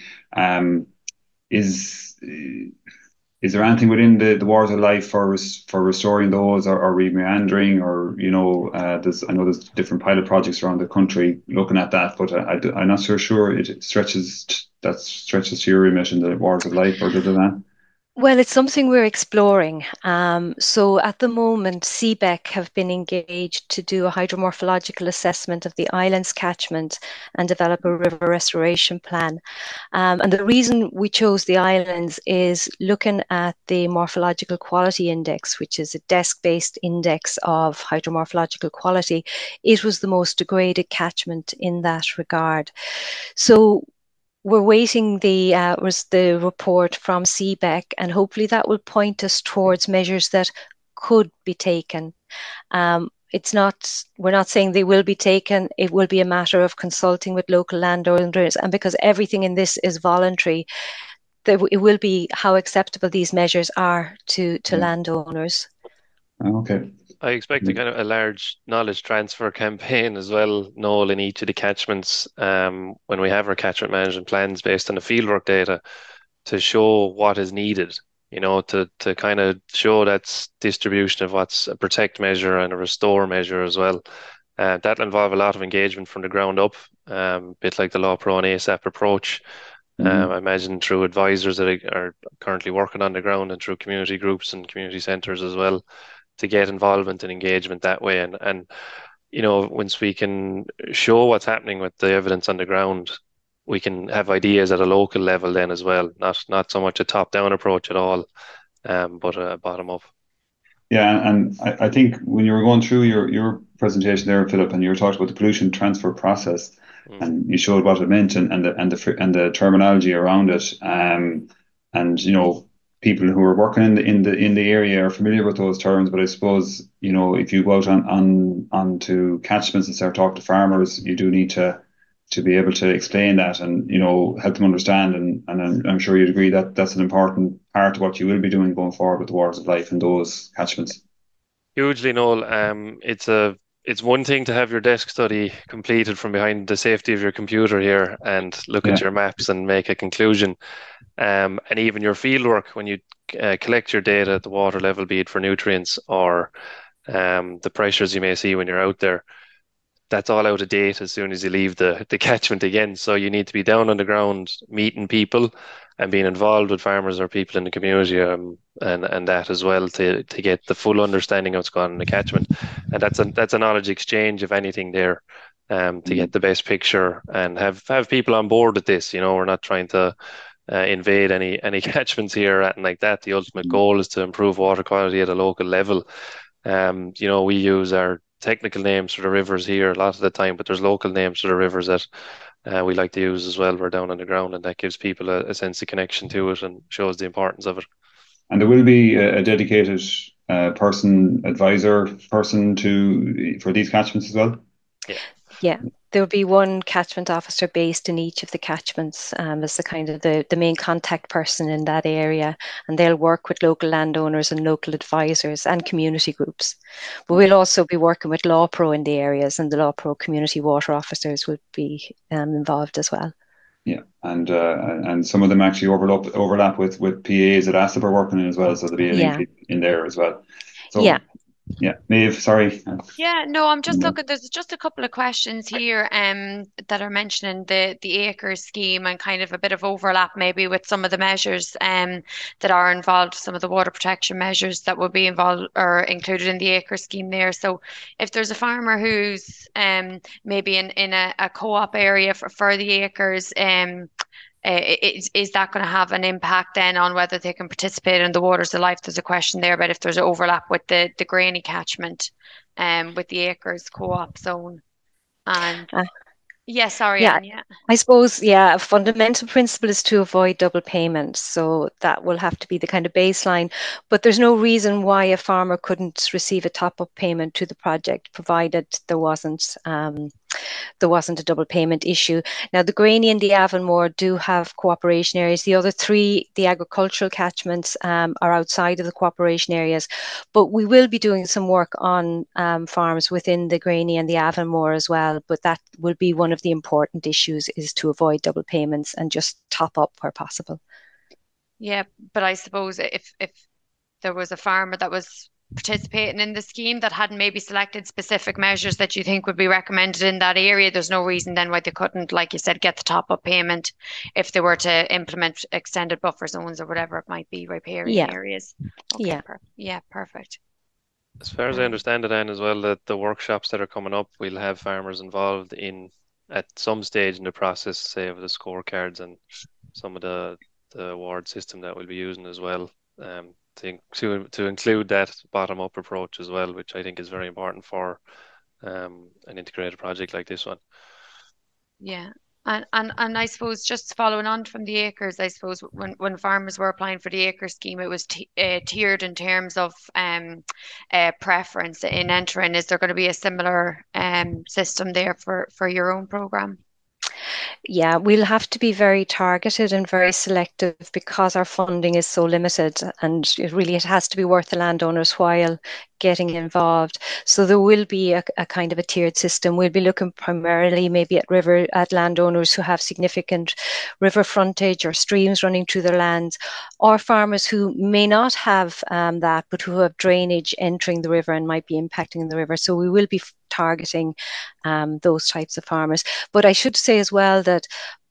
Is there anything within the Waters of Life for restoring those or re-meandering or, I know there's different pilot projects around the country looking at that, but I'm not so sure it stretches to your remit in the Waters of Life, or does it not? Well, it's something we're exploring. So at the moment, CBEC have been engaged to do a hydromorphological assessment of the island's catchment and develop a river restoration plan. And the reason we chose the islands is looking at the Morphological Quality Index, which is a desk-based index of hydromorphological quality. It was the most degraded catchment in that regard. So we're waiting the report from CBEC, and hopefully that will point us towards measures that could be taken. We're not saying they will be taken. It will be a matter of consulting with local landowners, and because everything in this is voluntary, it will be how acceptable these measures are to landowners. Okay. I expect a large knowledge transfer campaign as well, Noel, in each of the catchments when we have our catchment management plans based on the fieldwork data to show what is needed, to kind of show that distribution of what's a protect measure and a restore measure as well. That'll involve a lot of engagement from the ground up, a bit like the LawPro and ASAP approach. I imagine through advisors that are currently working on the ground and through community groups and community centres as well, to get involvement and engagement that way. And you know, once we can show what's happening with the evidence on the ground, we can have ideas at a local level then as well, not so much a top-down approach at all, but a bottom-up. Yeah, and I think when you were going through your presentation there, Philip, and you were talking about the pollution transfer process, and you showed what it meant and the terminology around it, and you know, people who are working in the area are familiar with those terms, but I suppose, you know, if you go out onto catchments and start talking to farmers, you do need to be able to explain that and, you know, help them understand. And I'm sure you'd agree that that's an important part of what you will be doing going forward with the Waters of Life in those catchments. Hugely, Noel. It's one thing to have your desk study completed from behind the safety of your computer here and look at your maps and make a conclusion. And even your field work, when you collect your data at the water level, be it for nutrients or the pressures you may see when you're out there, that's all out of date as soon as you leave the catchment again. So you need to be down on the ground, meeting people and being involved with farmers or people in the community, and that as well, to get the full understanding of what's going on in the catchment. And that's a knowledge exchange, if anything, there, to get the best picture and have people on board with this. You know, we're not trying to invade any catchments here or anything like that. The ultimate goal is to improve water quality at a local level. You know, we use our technical names for the rivers here a lot of the time, but there's local names for the rivers that we like to use as well. We're down on the ground, and that gives people a sense of connection to it and shows the importance of it. And there will be a dedicated advisor person for these catchments as well? Yeah. There will be one catchment officer based in each of the catchments, as the kind of the main contact person in that area, and they'll work with local landowners and local advisors and community groups. But we'll also be working with LawPro in the areas, and the LawPro community water officers will be involved as well. Yeah, and some of them actually overlap with PAs that ASAP are working in as well, so there'll be an link in there as well. So, yeah, Méabh, sorry. Yeah, no, I'm just looking, there's just a couple of questions here that are mentioning the acres scheme and kind of a bit of overlap maybe with some of the measures that are involved, some of the water protection measures that will be involved or included in the acre scheme there. So if there's a farmer who's maybe in a co-op area for the acres, is that going to have an impact then on whether they can participate in the Waters of Life? There's a question there about if there's an overlap with the Graney catchment with the acres co-op zone. And Anne. I suppose, a fundamental principle is to avoid double payment. So that will have to be the kind of baseline. But there's no reason why a farmer couldn't receive a top-up payment to the project, provided there wasn't a double payment issue. Now, the Graney and the Avonmore do have cooperation areas. The other three, the agricultural catchments, are outside of the cooperation areas. But we will be doing some work on farms within the Graney and the Avonmore as well. But that will be one of the important issues, is to avoid double payments and just top up where possible. Yeah, but I suppose if there was a farmer that was participating in the scheme that hadn't maybe selected specific measures that you think would be recommended in that area, there's no reason then why they couldn't, like you said, get the top-up payment if they were to implement extended buffer zones or whatever it might be, riparian areas. Okay, perfect. As far as I understand it, Anne, as well, that the workshops that are coming up, we'll have farmers involved in at some stage in the process, say, of the scorecards and some of the award system that we'll be using as well. To include that bottom-up approach as well, which I think is very important for an integrated project like this one. Yeah, and I suppose just following on from the acres, I suppose when farmers were applying for the acre scheme, it was tiered in terms of preference in entering. Is there going to be a similar system there for your own programme? Yeah, we'll have to be very targeted and very selective because our funding is so limited, and it has to be worth the landowners while getting involved. So there will be a kind of a tiered system. We'll be looking primarily maybe at landowners who have significant river frontage or streams running through their lands, or farmers who may not have that, but who have drainage entering the river and might be impacting the river. So we will be targeting those types of farmers. But I should say as well that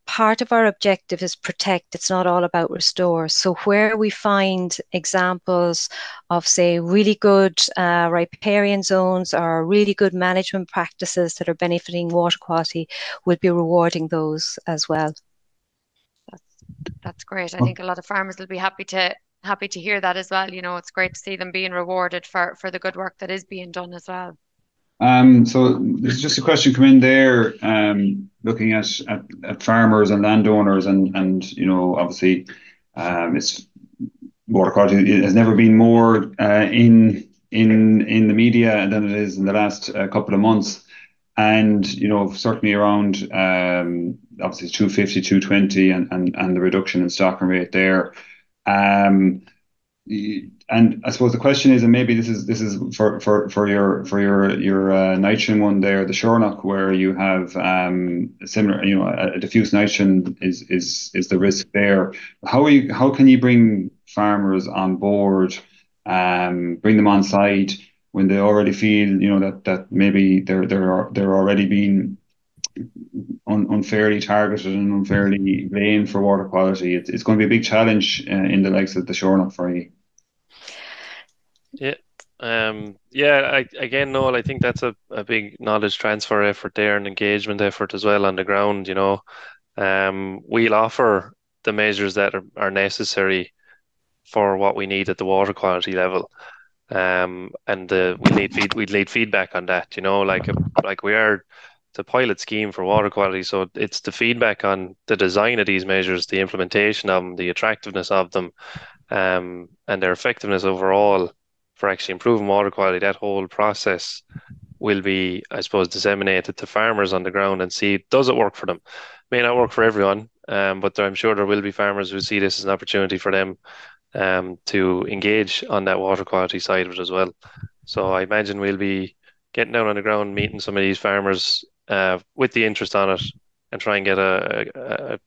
part of our objective is protect. It's not all about restore. So where we find examples of, say, really good riparian zones or really good management practices that are benefiting water quality, we'll be rewarding those as well. That's great. I think a lot of farmers will be happy to hear that as well. You know, it's great to see them being rewarded for the good work that is being done as well. So there's just a question come in there, looking at farmers and landowners, and you know, obviously, it's water quality has never been more in the media than it is in the last couple of months, and you know, certainly around obviously 250, 220, and the reduction in stocking rate there. And I suppose the question is, and maybe this is for your nitrogen one there, the Shornock, where you have similar, you know, a diffuse nitrogen is the risk there. How can you bring farmers on board, bring them on side when they already feel, you know, that maybe they're already being unfairly targeted and unfairly blamed for water quality? It's going to be a big challenge in the likes of the Shornock for you. Yeah. Again, Noel, I think that's a big knowledge transfer effort there, and engagement effort as well on the ground. You know, we'll offer the measures that are necessary for what we need at the water quality level, and we need feedback on that. You know, like we are the pilot scheme for water quality, so it's the feedback on the design of these measures, the implementation of them, the attractiveness of them, and their effectiveness overall for actually improving water quality. That whole process will be, I suppose, disseminated to farmers on the ground and see, does it work for them? May not work for everyone, but I'm sure there will be farmers who see this as an opportunity for them to engage on that water quality side of it as well. So I imagine we'll be getting down on the ground, meeting some of these farmers with the interest on it, and try and get a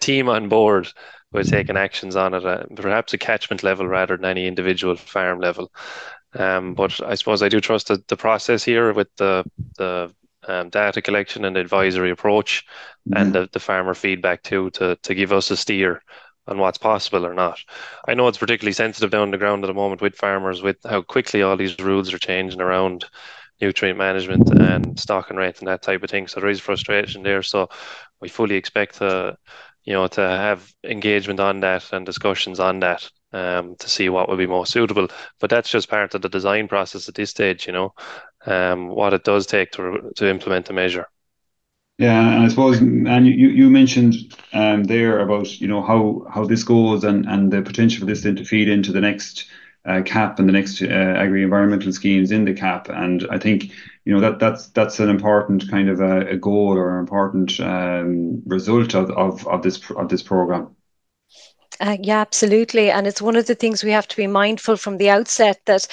team on board who are taking actions on it, perhaps a catchment level rather than any individual farm level. But I suppose I do trust that the process here with the data collection and advisory approach, and the farmer feedback too, to give us a steer on what's possible or not. I know it's particularly sensitive down the ground at the moment with farmers, with how quickly all these rules are changing around nutrient management and stocking rates and that type of thing. So there is frustration there. So we fully expect to have engagement on that and discussions on that to see what would be more suitable. But that's just part of the design process at this stage, you know, what it does take to implement the measure. Yeah, and I suppose, and you mentioned there about, you know, how this goes and the potential for this then to feed into the next CAP and the next agri-environmental schemes in the CAP, and I think, you know, that's an important kind of a goal or an important result of this program. Yeah, absolutely, and it's one of the things we have to be mindful from the outset, that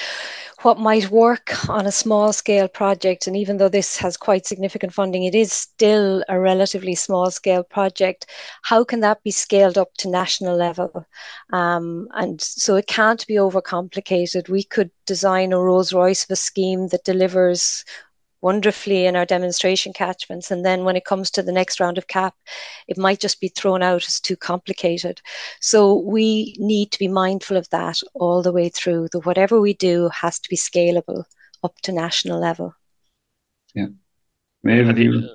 what might work on a small scale project, and even though this has quite significant funding, it is still a relatively small scale project. How can that be scaled up to national level? And so it can't be overcomplicated. We could design a Rolls-Royce of a scheme that delivers wonderfully in our demonstration catchments, and then when it comes to the next round of CAP, it might just be thrown out as too complicated. So we need to be mindful of that all the way through, that whatever we do has to be scalable up to national level. Yeah. Maybe.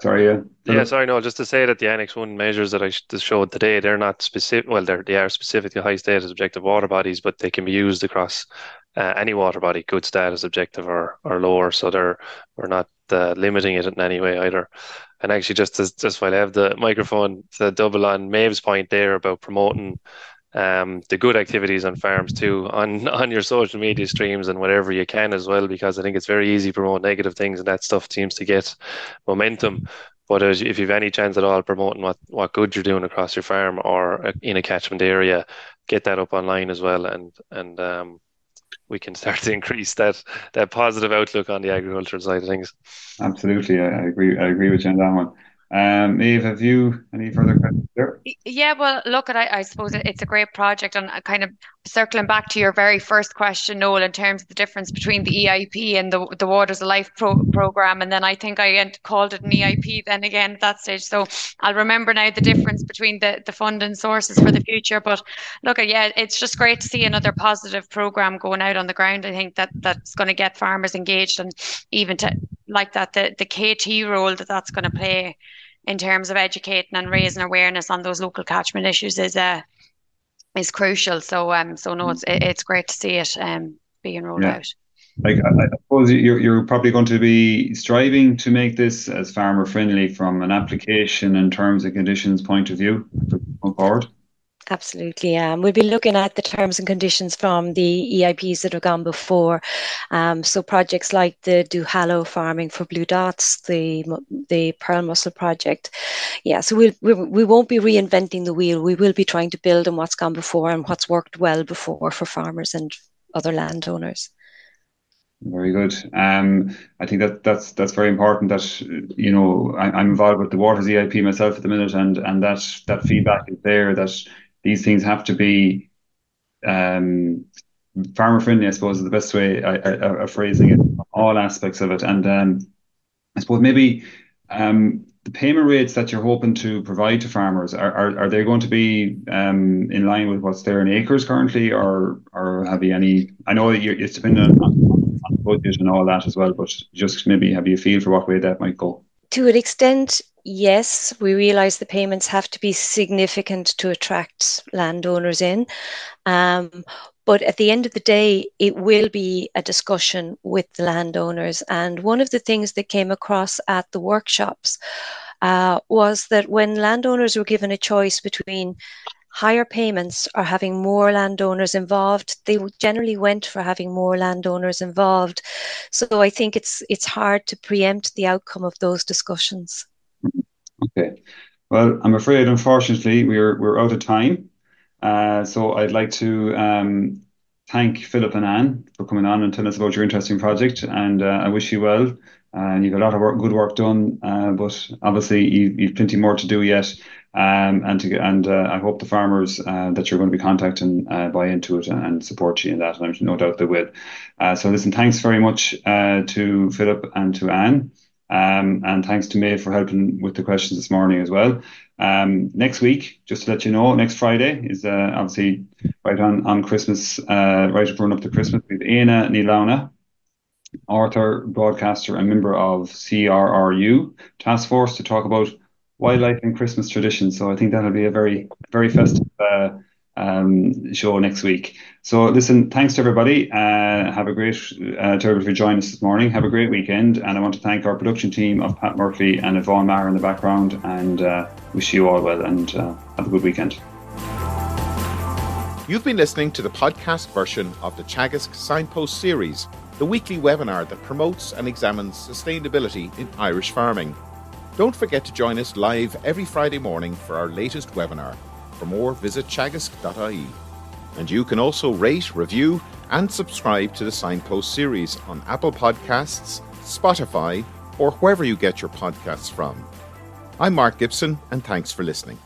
Sorry, yeah. Yeah, sorry, no, just to say that the Annex 1 measures that I just showed today, they're not specific, well, they are specifically high status objective water bodies, but they can be used across any water body, good status objective or lower. So we're not limiting it in any way either. And actually, just while I have the microphone, to double on Mave's point there about promoting the good activities on farms too, on your social media streams and whatever you can as well, because I think it's very easy to promote negative things, and that stuff seems to get momentum. But if you've any chance at all promoting what good you're doing across your farm or in a catchment area, get that up online as well, and we can start to increase that positive outlook on the agricultural side of things. Absolutely, I agree with you on that one. Méabh, have you any further questions there? Yeah, well, look, I suppose it's a great project, and kind of circling back to your very first question, Noel, in terms of the difference between the EIP and the Waters of Life programme, and then I think I called it an EIP then again at that stage, so I'll remember now the difference between the funding sources for the future. But look, yeah, it's just great to see another positive programme going out on the ground. I think that's going to get farmers engaged, and even to like that the KT role that's going to play in terms of educating and raising awareness on those local catchment issues is crucial. So so no, it's great to see it being rolled out. Like I suppose you're probably going to be striving to make this as farmer friendly from an application and terms and conditions point of view going forward. Absolutely, yeah. We'll be looking at the terms and conditions from the EIPs that have gone before. So projects like the Duhallow farming for Blue Dots, the Pearl Mussel project. Yeah, so we won't be reinventing the wheel. We will be trying to build on what's gone before and what's worked well before for farmers and other landowners. Very good. I think that's very important. That you know, I'm involved with the Waters EIP myself at the minute, and that feedback is there. That these things have to be farmer friendly, I suppose, is the best way of phrasing it, all aspects of it. And I suppose maybe the payment rates that you're hoping to provide to farmers, are they going to be in line with what's there in acres currently, or have you any? I know that it's dependent on budget and all that as well, but just maybe have you a feel for what way that might go? To an extent, yes, we realise the payments have to be significant to attract landowners in. But at the end of the day, it will be a discussion with the landowners. And one of the things that came across at the workshops was that when landowners were given a choice between higher payments or having more landowners involved, they generally went for having more landowners involved. So I think it's hard to preempt the outcome of those discussions. Okay. Well, I'm afraid, unfortunately, we're out of time. So I'd like to thank Philip and Anne for coming on and telling us about your interesting project. And I wish you well. And you've got a lot of good work done, but obviously you've plenty more to do yet. And I hope the farmers that you're going to be contacting buy into it and support you in that. And I'm no doubt they will. So listen, thanks very much to Philip and to Anne. And thanks to Méabh for helping with the questions this morning as well. Next week, just to let you know, next Friday is obviously right on Christmas, right up run up to Christmas, with Éineann Ní Lonha, author, broadcaster and member of CRRU Task Force, to talk about wildlife and Christmas traditions. So I think that'll be a very, very festive show next week. So listen, thanks to everybody. Have a great to everybody for joining us this morning. Have a great weekend, and I want to thank our production team of Pat Murphy and Yvonne Maher in the background, and wish you all well, and have a good weekend. You've been listening to the podcast version of the Teagasc Signpost Series, the weekly webinar that promotes and examines sustainability in Irish farming. Don't forget to join us live every Friday morning for our latest webinar. For more, visit teagasc.ie. And you can also rate, review and subscribe to the Signpost Series on Apple Podcasts, Spotify or wherever you get your podcasts from. I'm Mark Gibson, and thanks for listening.